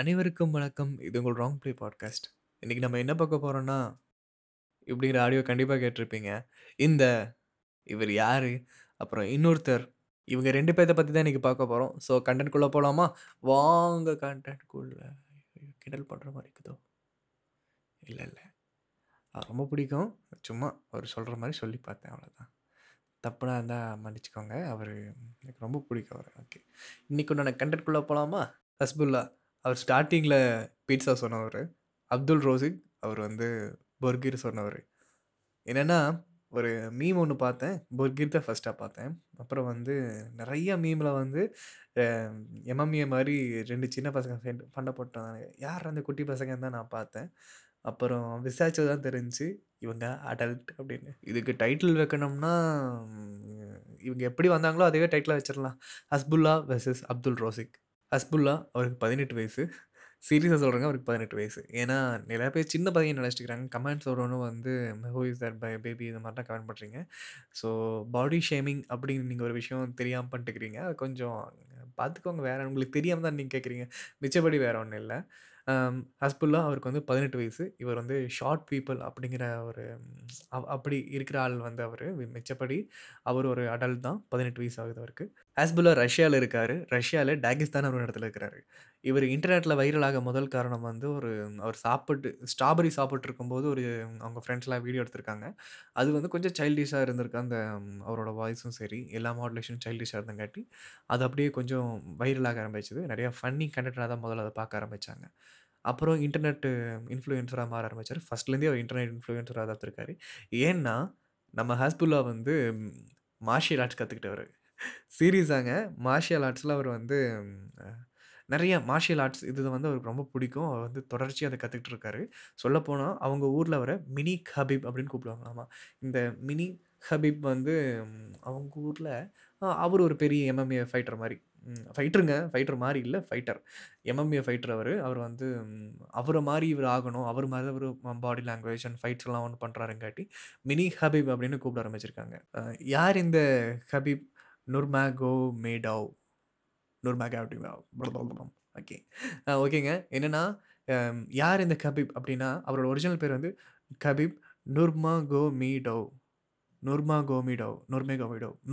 அனைவருக்கும் வணக்கம். இது உங்கள் ராங் ப்ளே பாட்காஸ்ட். இன்றைக்கி நம்ம என்ன பார்க்க போகிறோன்னா, இப்படிங்கிற ஆடியோ கண்டிப்பாக கேட்டிருப்பீங்க. இந்த இவர் யார், அப்புறம் இன்னொருத்தர், இவங்க ரெண்டு பேர்த்த பற்றி தான் இன்றைக்கி பார்க்க போகிறோம். ஸோ கண்டென்ட்குள்ளே போகலாமா? வாங்க கண்டென்ட்குள்ளே. கிண்டல் பண்ணுற மாதிரி இருக்குதோ? இல்லை, அது ரொம்ப பிடிக்கும். சும்மா அவர் சொல்கிற மாதிரி சொல்லி பார்த்தேன், அவ்வளோதான். தப்புனா இருந்தால் மன்னிச்சுக்கோங்க. அவர் எனக்கு ரொம்ப பிடிக்கும் அவர். ஓகே, இன்றைக்கி நான் கண்டென்ட்குள்ளே போகலாமா? ஹஸ்புல்லா அவர் ஸ்டார்டிங்கில் பீட்ஸா சொன்னவர். அப்துல் ரோசிக் அவர் வந்து பொர்கீர் சொன்னவர். என்னென்னா, ஒரு மீம் ஒன்று பார்த்தேன், பொர்கீர் தான் ஃபஸ்ட்டாக பார்த்தேன். அப்புறம் வந்து நிறைய மீமில் வந்து எம்எம்ஏ மாதிரி ரெண்டு சின்ன பசங்க பண்ண போட்டாங்க. யார் அந்த குட்டி பசங்க தான் நான் பார்த்தேன். அப்புறம் விசாரிச்சது தான் தெரிஞ்சு இவங்க அடல்ட் அப்படின்னு. இதுக்கு டைட்டில் வைக்கணும்னா இவங்க எப்படி வந்தாங்களோ அதே டைட்டிலாக வச்சிடலாம். Hasbulla versus Abdul Rozik. Hasbulla அவருக்கு 18 வயசு. சீரியஸாக சொல்கிறாங்க, அவருக்கு 18 வயசு. ஏன்னா நிறையா பேர் சின்ன பையன் நினச்சிட்டுக்கிறாங்க. கமெண்ட்ஸ் ஒன்று வந்து who is that by baby இந்த மாதிரிலாம் கமெண்ட் பண்ணுறீங்க. ஸோ பாடி ஷேமிங் அப்படின்னு நீங்கள் ஒரு விஷயம் தெரியாமல் பண்ணிட்டுக்கிறீங்க. கொஞ்சம் பார்த்துக்கோங்க. வேறு உங்களுக்கு தெரியாமல் தான் நீங்கள் கேட்குறீங்க, மிச்சப்படி வேறு ஒன்றும் இல்லை. ஹஸ்புல்லா அவருக்கு வந்து 18 வயசு. இவர் வந்து ஷார்ட் பீப்புள் அப்படிங்கிற ஒரு அப்படி இருக்கிற ஆள் வந்து அவர். மிச்சப்படி அவர் ஒரு அடல்ட் தான். 18 வயசு ஆகுது அவருக்கு. ஹஸ்புல்லா ரஷ்யாவில் இருக்கார். ரஷ்யாவில் டாகிஸ்தான் ஒரு இடத்துல இருக்கிறாரு. இவர் இன்டர்நெட்டில் வைரலாக முதல் காரணம் வந்து அவர் சாப்பிட்டு ஸ்ட்ராபெரி சாப்பிட்டு இருக்கும்போது ஒரு அவங்க ஃப்ரெண்ட்ஸ்லாம் வீடியோ எடுத்திருக்காங்க. அது வந்து கொஞ்சம் சைல்டிஷாக இருந்திருக்கு. அந்த அவரோட வாய்ஸும் சரி எல்லா மாடுலேஷனும் சைல்டிஷாக இருந்தங்காட்டி அது அப்படியே கொஞ்சம் வைரலாக ஆரம்பிச்சிது. நிறையா ஃபன்னி கண்டென்ட்டாக தான் முதல்ல அதை பார்க்க ஆரம்பித்தாங்க. அப்புறம் இன்டர்நெட் இன்ஃப்ளூயன்ஸராக மாற ஆரம்பித்தார். ஃபஸ்ட்லேருந்தே அவர் இன்டர்நெட் இன்ஃப்ளூயன்ஸராக தான் இருக்கார். ஏன்னா நம்ம ஹஸ்புல்லா வந்து மார்ஷியல் ஆர்ட்ஸ் கற்றுக்கிட்டவர். சீரியஸாங்க, மார்ஷியல் ஆர்ட்ஸில் அவர் வந்து நிறைய மார்ஷியல் ஆர்ட்ஸ் இது வந்து அவருக்கு ரொம்ப பிடிக்கும். அவர் வந்து தொடர்ச்சியாக அதை கற்றுக்கிட்டு இருக்காரு. சொல்லப்போனால் அவங்க ஊரில் அவரை மினி கhabib அப்படின்னு கூப்பிடுவாங்களாமா. இந்த மினி கhabib வந்து அவங்க ஊரில் அவர் ஒரு பெரிய எம்எம்ஏ ஃபைட்டர் மாதிரி. ஃபைட்டர் மாதிரி இல்லை, ஃபைட்டர், எம்எம்ஏ ஃபைட்டர் அவர். அவர் வந்து அவரை மாதிரி இவர் ஆகணும், அவர் மாதிரி தான் ஒரு பாடி லாங்குவேஜ் அண்ட் ஃபைட்ஸ்லாம் ஒன்று பண்ணுறாருங்காட்டி மினி கhabib அப்படின்னு கூப்பிட ஆரம்பிச்சிருக்காங்க. யார் இந்த கhabib? நூர்மகோமெடோவ். ஓகேங்க. என்னென்னா, யார் இந்த கhabib அப்படின்னா, அவரோட ஒரிஜினல் பேர் வந்து கhabib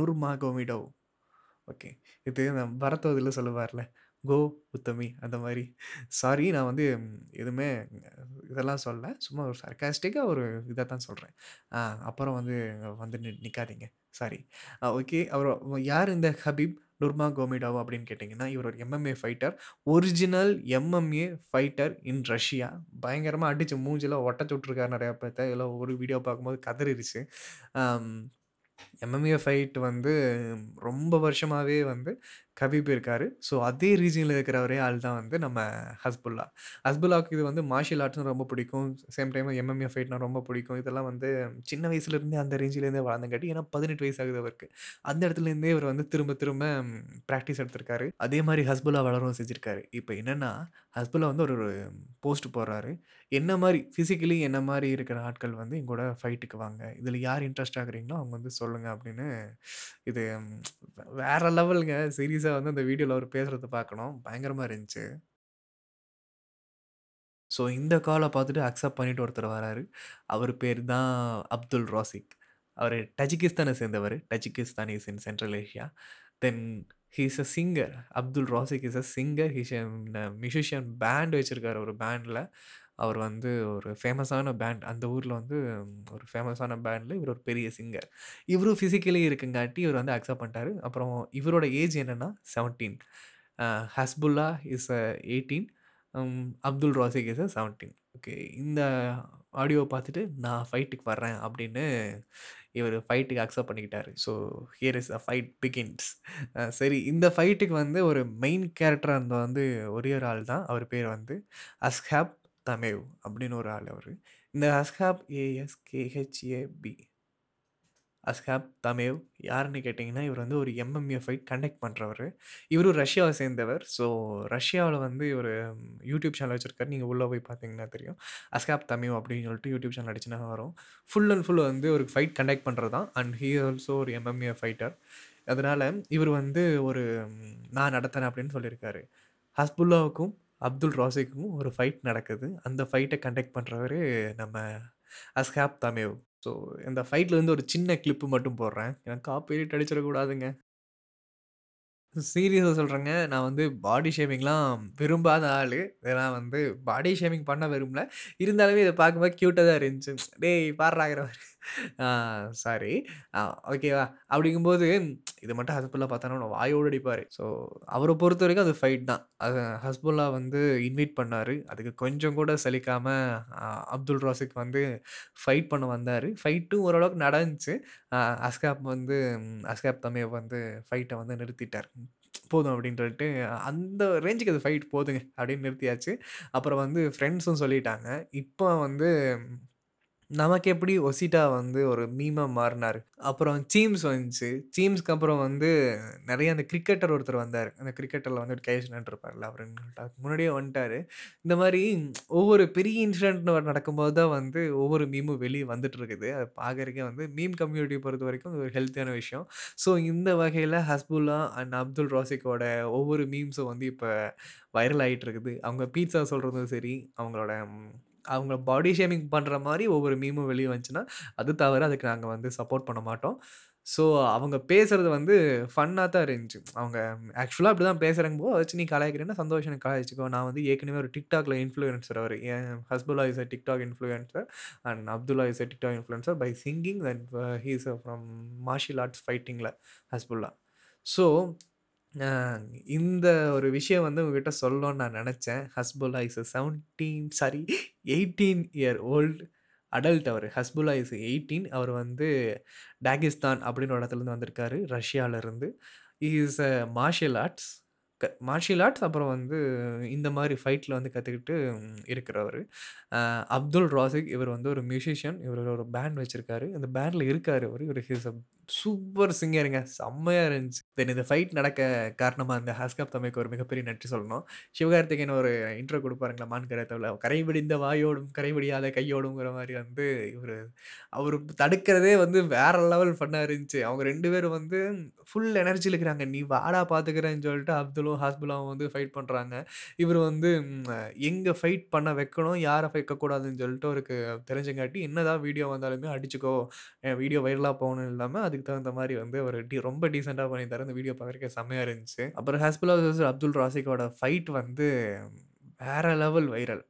நூர்மகோமெடோவ். ஓகே, இது நான் வரத்தோதில் சொல்லுவார்ல கோ உத்தமி அந்த மாதிரி. சாரி, நான் வந்து எதுவுமே இதெல்லாம் சொல்ல, சும்மா ஒரு சர்க்காஸ்டிக்காக ஒரு இதாக தான் சொல்கிறேன். அப்புறம் வந்து நிற்காதீங்க, சாரி. ஓகே, அவர் யார் இந்த கhabib நூர்மகோமெடோவ் அப்படின்னு கேட்டிங்கன்னா, இவர் ஒரு MMA fighter, original MMA fighter in Russia. பயங்கரமாக அடித்து மூஞ்சிலாம் ஒட்டச்சு விட்ருக்காரு நிறையா பேர்த்த. எல்லாம் ஒரு வீடியோ பார்க்கும்போது கதறிடுச்சு. எம்எம்ஏ ஃபைட் வந்து ரொம்ப வருஷமாகவே வந்து கhabib இருக்கார். ஸோ அதே ரீஜனில் இருக்கிற ஒரே ஆள் தான் வந்து நம்ம ஹஸ்புல்லா. ஹஸ்புல்லாவுக்கு இது வந்து மார்ஷியல் ஆர்ட்ஸ்னு ரொம்ப பிடிக்கும். சேம் டைம் எம்எம்ஏ ஃபைட்னா ரொம்ப பிடிக்கும். இதெல்லாம் வந்து சின்ன வயசுலேருந்தே அந்த ரேஞ்சிலேருந்தே வளர்ந்தங்காட்டி, ஏன்னா 18 வயசு ஆகுது அவருக்கு, அந்த இடத்துலேருந்தே இவர் வந்து திரும்ப திரும்ப ப்ராக்டிஸ் எடுத்திருக்காரு. அதே மாதிரி ஹஸ்புல்லா வளரவும் செஞ்சுருக்காரு. இப்போ என்னென்னா, ஹஸ்புல்லா வந்து ஒரு போஸ்ட் போடுறாரு, என்ன மாதிரி ஃபிசிக்கலி என்ன மாதிரி இருக்கிற ஆட்கள் வந்து எங்கூட ஃபைட்டுக்கு வாங்க, இதில் யார் இன்ட்ரெஸ்ட் ஆகுறீங்களோ அவங்க வந்து சொல்லுங்கள் அப்படின்னு. இது வேறு லெவலுங்க. சீரியஸாக வந்து அந்த வீடியோவில் அவர் பேசுகிறத பார்க்கணும், பயங்கரமாக இருந்துச்சு. ஸோ இந்த காலை பார்த்துட்டு அக்செப்ட் பண்ணிட்டு ஒருத்தர் வராரு. அவர் பேர் தான் அப்துல் ரோசிக். அவர் டஜிகிஸ்தானை சேர்ந்தவர். Tajikistan is in central Asia. Then he's a singer. Abdul Rozik is a singer. He's a musician. Band வச்சுருக்கார் ஒரு பேண்டில். அவர் வந்து ஒரு ஃபேமஸான பேண்ட், அந்த ஊரில் வந்து ஒரு ஃபேமஸான பேண்டில் இவர் ஒரு பெரிய சிங்கர். இவரும் ஃபிசிக்கலி இருக்குங்காட்டி இவர் வந்து அக்செப்ட் பண்ணிட்டார். அப்புறம் இவரோட ஏஜ் என்னென்னா 17. Hasbulla is 18, Abdul Rozik is 17. Okay, இந்த ஆடியோவை பார்த்துட்டு நான் ஃபைட்டுக்கு வர்றேன் அப்படின்னு இவர் ஃபைட்டுக்கு அக்செப்ட் பண்ணிக்கிட்டாரு. So here is a fight begins. சரி, இந்த ஃபைட்டுக்கு வந்து ஒரு மெயின் கேரக்டராக இருந்த வந்து ஒரே ஒரு ஆள் தான். அவர் பேர் வந்து அஸ்கப் தமேவ் அப்படின்னு ஒரு ஆள் அவர். இந்த அஸ்கப் ASKHAB அஸ்கப் தமேவ் யாருன்னு கேட்டிங்கன்னா, இவர் வந்து ஒரு எம்எம்ஏ ஃபைட் கண்டக்ட் பண்ணுறவர். இவரும் ரஷ்யாவை சேர்ந்தவர். ஸோ ரஷ்யாவில் வந்து இவர் யூடியூப் சேனல் வச்சுருக்காரு. நீங்கள் உள்ளே போய் பார்த்தீங்கன்னா தெரியும், அஸ்கப் தமேவ் அப்படின்னு சொல்லிட்டு யூடியூப் சேனல் அடிச்சுனா வரும். ஃபுல் அண்ட் ஃபுல் வந்து ஒரு ஃபைட் கண்டக்ட் பண்ணுறது தான். அண்ட் ஹீ ஆல்சோ ஒரு எம்எம்ஏ ஃபைட்டர். அதனால் இவர் வந்து ஒரு நான் நடத்துகிறேன் அப்படின்னு சொல்லியிருக்காரு. ஹஸ்புல்லாவுக்கும் அப்துல் ராசிக்கும் ஒரு ஃபைட் நடக்குது. அந்த ஃபைட்டை கண்டக்ட் பண்ணுறவர் நம்ம அஸ்காப் தமேவ். ஸோ இந்த ஃபைட்லேருந்து ஒரு சின்ன கிளிப்பு மட்டும் போடுறேன், எனக்கு காப்பிரைட் அடிச்சிடக்கூடாதுங்க. சீரியஸாக சொல்கிறேங்க, நான் வந்து பாடி ஷேமிங்லாம் விரும்பாத ஆள். இதெல்லாம் வந்து பாடி ஷேமிங் பண்ண விரும்பல, இருந்தாலுமே இதை பார்க்கும்போது க்யூட்டாக தான் இருந்துச்சு. டேய் பாடுறாங்கிறவர் சாரி ஓகேவா அப்படிங்கும்போது இது மட்டும் ஹஸ்புல்லா பார்த்தானே உன்னை வாயோடு அடிப்பார். ஸோ அவரை பொறுத்த வரைக்கும் அது ஃபைட் தான். அது ஹஸ்புல்லா வந்து இன்வைட் பண்ணார், அதுக்கு கொஞ்சம் கூட சலிக்காமல் அப்துல் ராசிக் வந்து ஃபைட் பண்ண வந்தார். ஃபைட்டும் ஓரளவுக்கு நடந்துச்சு. அஸ்காப் தமேவ் வந்து ஃபைட்டை வந்து நிறுத்திட்டார். போதும் அப்படின்னு சொல்லிட்டு அந்த ரேஞ்சுக்கு அது ஃபைட் போதுங்க அப்படின்னு நிறுத்தியாச்சு. அப்புறம் வந்து ஃப்ரெண்ட்ஸும் சொல்லிட்டாங்க. இப்போ வந்து நமக்கு எப்படி ஒசிட்டா வந்து ஒரு மீமாக மாறினார். அப்புறம் சீம்ஸ் வந்துச்சு. சீம்ஸ்க்கு அப்புறம் வந்து நிறைய அந்த கிரிக்கெட்டர் ஒருத்தர் வந்தார். அந்த கிரிக்கெட்டரில் வந்து கைஸ்னன்ட்டு இருப்பார்ல அப்படின்னு சொல்லிட்டு முன்னாடியே வந்துட்டார். இந்த மாதிரி ஒவ்வொரு பெரிய இன்சிடென்ட் நடக்கும்போது தான் வந்து ஒவ்வொரு மீமும் வெளியே வந்துட்டு இருக்குது. அது பார்க்குறக்கே வந்து மீம் கம்யூனிட்டியை பொறுத்த வரைக்கும் ஒரு ஹெல்த்தியான விஷயம். ஸோ இந்த வகையில் ஹஸ்புல்லா அண்ட் அப்துல் ராசிக்கோட ஒவ்வொரு மீம்ஸும் வந்து இப்போ வைரல் ஆகிட்டு இருக்குது. அவங்க பீட்சா சொல்கிறதும் சரி, அவங்க பாடி ஷேமிங் பண்ணுற மாதிரி ஒவ்வொரு மீமும் வெளியே வந்துச்சுன்னா அது தவிர அதுக்கு நாங்கள் வந்து சப்போர்ட் பண்ண மாட்டோம். ஸோ அவங்க பேசுகிறது வந்து ஃபன்னாக தான் இருந்துச்சு. அவங்க ஆக்சுவலாக அப்படி தான் பேசுகிறாங்க. போ வச்சு நீ கலாய்க்கிறேன்னா சந்தோஷம், எனக்கு கலாய்ச்சிக்கோ. நான் வந்து ஏற்கனவே ஒரு டிக்டாக்ல இன்ஃப்ளூயன்சர். அவர் என் Hasbulla is a TikTok influencer and Abdulla is a TikTok influencer by singing and he is from martial arts ஃபைட்டிங்கில் ஹஸ்புல்லா. ஸோ இந்த ஒரு விஷயம் வந்து உங்ககிட்ட சொல்லணும்னு நான் நினச்சேன். Hasbulla is 18 year old adult. அவர் ஹஸ்புல்லா இஸ் 18. அவர் வந்து டாகிஸ்தான் அப்படின்ற இடத்துலேருந்து வந்திருக்காரு, ரஷ்யாவிலேருந்து. இஸ் மார்ஷியல் ஆர்ட்ஸ் அப்புறம் வந்து இந்த மாதிரி ஃபைட்டில் வந்து கற்றுக்கிட்டு இருக்கிறவர். அப்துல் ராசிக் இவர் வந்து ஒரு மியூசிஷியன். இவர் ஒரு பேண்ட் வச்சுருக்காரு, அந்த பேண்டில் இருக்கார் அவர். இவர் ஹீஸ் அ சூப்பர் சிங்கருங்க, செம்மையாக இருந்துச்சு. தென் இந்த ஃபைட் நடக்க காரணமாக இந்த ஹாஸ்காப் தமேவுக்கு ஒரு மிகப்பெரிய நன்றி சொல்லணும். சிவகார்த்திகேயன் ஒரு இன்ட்ரோ கொடுப்பாருங்களாமான்னு கிடையாது, கரைபிடிந்த வாயோடும் கரைபிடியாத கையோடுங்கிற மாதிரி வந்து அவர் தடுக்கிறதே வந்து வேறு லெவல் ஃபன்னாக இருந்துச்சு. அவங்க ரெண்டு பேரும் வந்து ஃபுல் எனர்ஜியில் இருக்கிறாங்க. நீ வாடா பார்த்துக்கிறேன்னு சொல்லிட்டு அப்துலும் ஹாஸ்புல்லாவும் வந்து ஃபைட் பண்ணுறாங்க. இவர் வந்து எங்கே ஃபைட் பண்ண வைக்கணும், யாரை வைக்கக்கூடாதுன்னு சொல்லிட்டு அவருக்கு தெரிஞ்சங்காட்டி என்னதான் வீடியோ வந்தாலுமே அடிச்சுக்கோ, வீடியோ வைரலாக போகணும்னு இல்லாமல் அதுக்கு தகுந்த மாதிரி வந்து அவர் ரொம்ப டீசெண்டாக பண்ணியிருந்தார். அந்த வீடியோ பார்க்குறதுக்கு செம்மையாக இருந்துச்சு. அப்புறம் ஹஸ்புல்லா அப்துல் ராசிக்கோட ஃபைட் வந்து வேறு லெவல் வைரல்.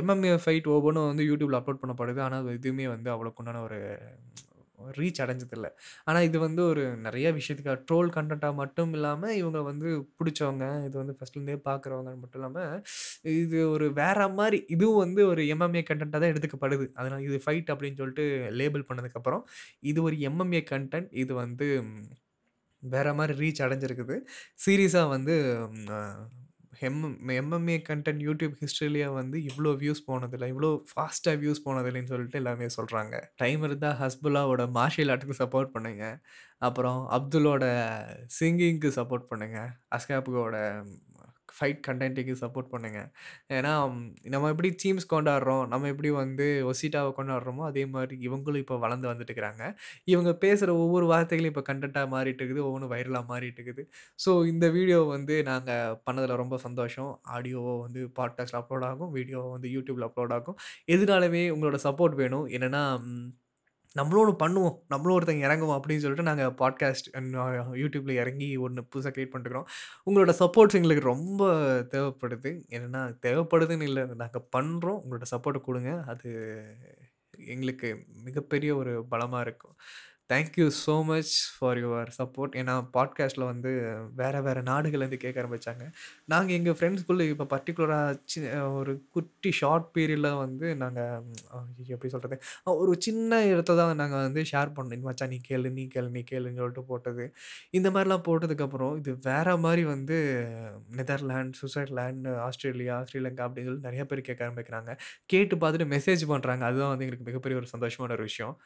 எம்எம்ஏ ஃபைட் ஒவ்வொன்றும் வந்து யூடியூப்பில் அப்லோட் பண்ணப்படுது, ஆனால் அது எதுவுமே வந்து அவ்வளோக்குண்டான ஒரு ரீச் அடைஞ்சதில்லை. ஆனால் இது வந்து ஒரு நிறைய விஷயத்துக்காக ட்ரோல் கண்டென்ட்டாக மட்டும் இல்லாமல் இவங்க வந்து பிடிச்சவங்க, இது வந்து ஃபஸ்ட்லேருந்தே பார்க்குறவங்கன்னு மட்டும் இல்லாமல் இது ஒரு வேறு மாதிரி, இதுவும் வந்து ஒரு எம்எம்ஏ கண்டென்ட்டாக தான் எடுத்துக்கப்படுது. அதனால் இது ஃபைட் அப்படின்னு சொல்லிட்டு லேபிள் பண்ணதுக்கப்புறம் இது ஒரு எம்எம்ஏ கண்டென்ட், இது வந்து வேறு மாதிரி ரீச் அடைஞ்சிருக்குது. சீரியஸாக வந்து எம்எம்ஏ கண்டென்ட் யூடியூப் ஹிஸ்ட்ரிலேயே வந்து இவ்வளோ வியூஸ் போனதில்லை, இவ்வளோ ஃபாஸ்ட்டாக வியூஸ் போனதில்லைன்னு சொல்லிட்டு எல்லாமே சொல்கிறாங்க. டைம் இருந்தால் ஹஸ்புல்லாவோட மார்ஷியல் ஆர்ட்டுக்கு சப்போர்ட் பண்ணுங்க, அப்புறம் அப்துல்லோட சிங்கிங்க்கு சப்போர்ட் பண்ணுங்க, அஸ்காப்புக்கோட ஃபைட் கண்டென்ட்டுக்கு சப்போர்ட் பண்ணுங்கள். ஏன்னா நம்ம எப்படி சீம்ஸ் கொண்டாடுறோம், நம்ம எப்படி வந்து ஒசிட்டாவை கொண்டாடுறோமோ அதே மாதிரி இவங்களும் இப்போ வளர்ந்து வந்துட்டுருக்கிறாங்க. இவங்க பேசுகிற ஒவ்வொரு வார்த்தைகளும் இப்போ கண்டென்ட்டாக மாறிட்டு இருக்குது, ஒவ்வொன்றும் வைரலாக மாறிட்டு இருக்குது. ஸோ இந்த வீடியோ வந்து நாங்கள் பண்ணதில் ரொம்ப சந்தோஷம். ஆடியோவோ வந்து பாட்காஸ்ட்டில் அப்லோட் ஆகும், வீடியோவை வந்து யூடியூப்பில் அப்லோட் ஆகும். எதுனாலுமே உங்களோட சப்போர்ட் வேணும். என்னென்னா நம்மளும் ஒன்று பண்ணுவோம், நம்மளும் ஒருத்தங்க இறங்குவோம் அப்படின்னு சொல்லிட்டு நாங்கள் பாட்காஸ்ட் யூடியூப்பில் இறங்கி ஒன்று புதுசாக க்ரியேட் பண்ணிட்டுருக்கிறோம். உங்களோட சப்போர்ட்ஸ் எங்களுக்கு ரொம்ப தேவைப்படுது. என்னென்னா தேவைப்படுதுன்னு இல்லை, நாங்கள் பண்ணுறோம், உங்களோட சப்போர்ட்டை கொடுங்க, அது எங்களுக்கு மிகப்பெரிய ஒரு பலமாக இருக்கும். Thank you so much for your support. ஏன்னா பாட்காஸ்ட்டில் வந்து வேறு நாடுகள்லேருந்து கேட்க ஆரம்பித்தாங்க. நாங்கள் எங்கள் ஃப்ரெண்ட்ஸ்குள்ளே இப்போ பர்டிகுலராக ஒரு குட்டி ஷார்ட் பீரியடில் வந்து நாங்கள் எப்படி சொல்கிறது, ஒரு சின்ன இடத்த தான் நாங்கள் வந்து ஷேர் பண்ணோம். மச்சா நீ கேளுன்னு சொல்லிட்டு போட்டது. இந்த மாதிரிலாம் போட்டதுக்கப்புறம் இது வேறு மாதிரி வந்து நெதர்லாண்ட், சுவிட்சர்லாண்டு, ஆஸ்திரேலியா, ஸ்ரீலங்கா அப்படின்னு சொல்லி நிறைய பேர் கேட்க ஆரம்பிக்கிறாங்க. கேட்டு பார்த்துட்டு மெசேஜ் பண்ணுறாங்க. அதுதான் வந்து எங்களுக்கு மிகப்பெரிய ஒரு சந்தோஷமான ஒரு விஷயம்.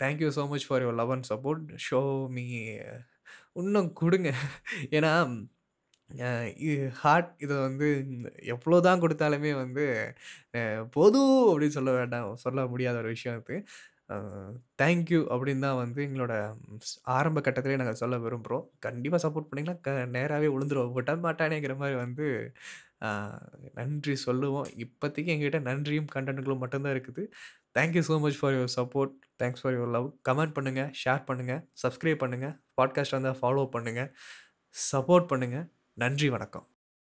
Thank you so much for your love and support. Show me இன்னும் கொடுங்க. ஏன்னா இது ஹார்ட், இதை வந்து எவ்வளோ தான் கொடுத்தாலுமே வந்து போதும் அப்படின்னு சொல்ல முடியாத ஒரு விஷயம் அது. தேங்க்யூ அப்படின்னு தான் வந்து எங்களோட ஆரம்ப கட்டத்திலே நாங்கள் சொல்ல விரும்புகிறோம். கண்டிப்பாக சப்போர்ட் பண்ணிங்கன்னா நேராகவே விழுந்துருவோம், விட மாட்டானேங்கிற மாதிரி வந்து நன்றி சொல்லுவோம். இப்போதைக்கு எங்ககிட்ட நன்றியும் கண்டென்ட்களும் மட்டும்தான் இருக்குது. Thank you so much for your support, thanks for your love. Comment பண்ணுங்கள், ஷேர் பண்ணுங்கள், சப்ஸ்கிரைப் பண்ணுங்கள், பாட்காஸ்ட் வந்தால் ஃபாலோ பண்ணுங்கள், சப்போர்ட் பண்ணுங்கள். நன்றி, வணக்கம்.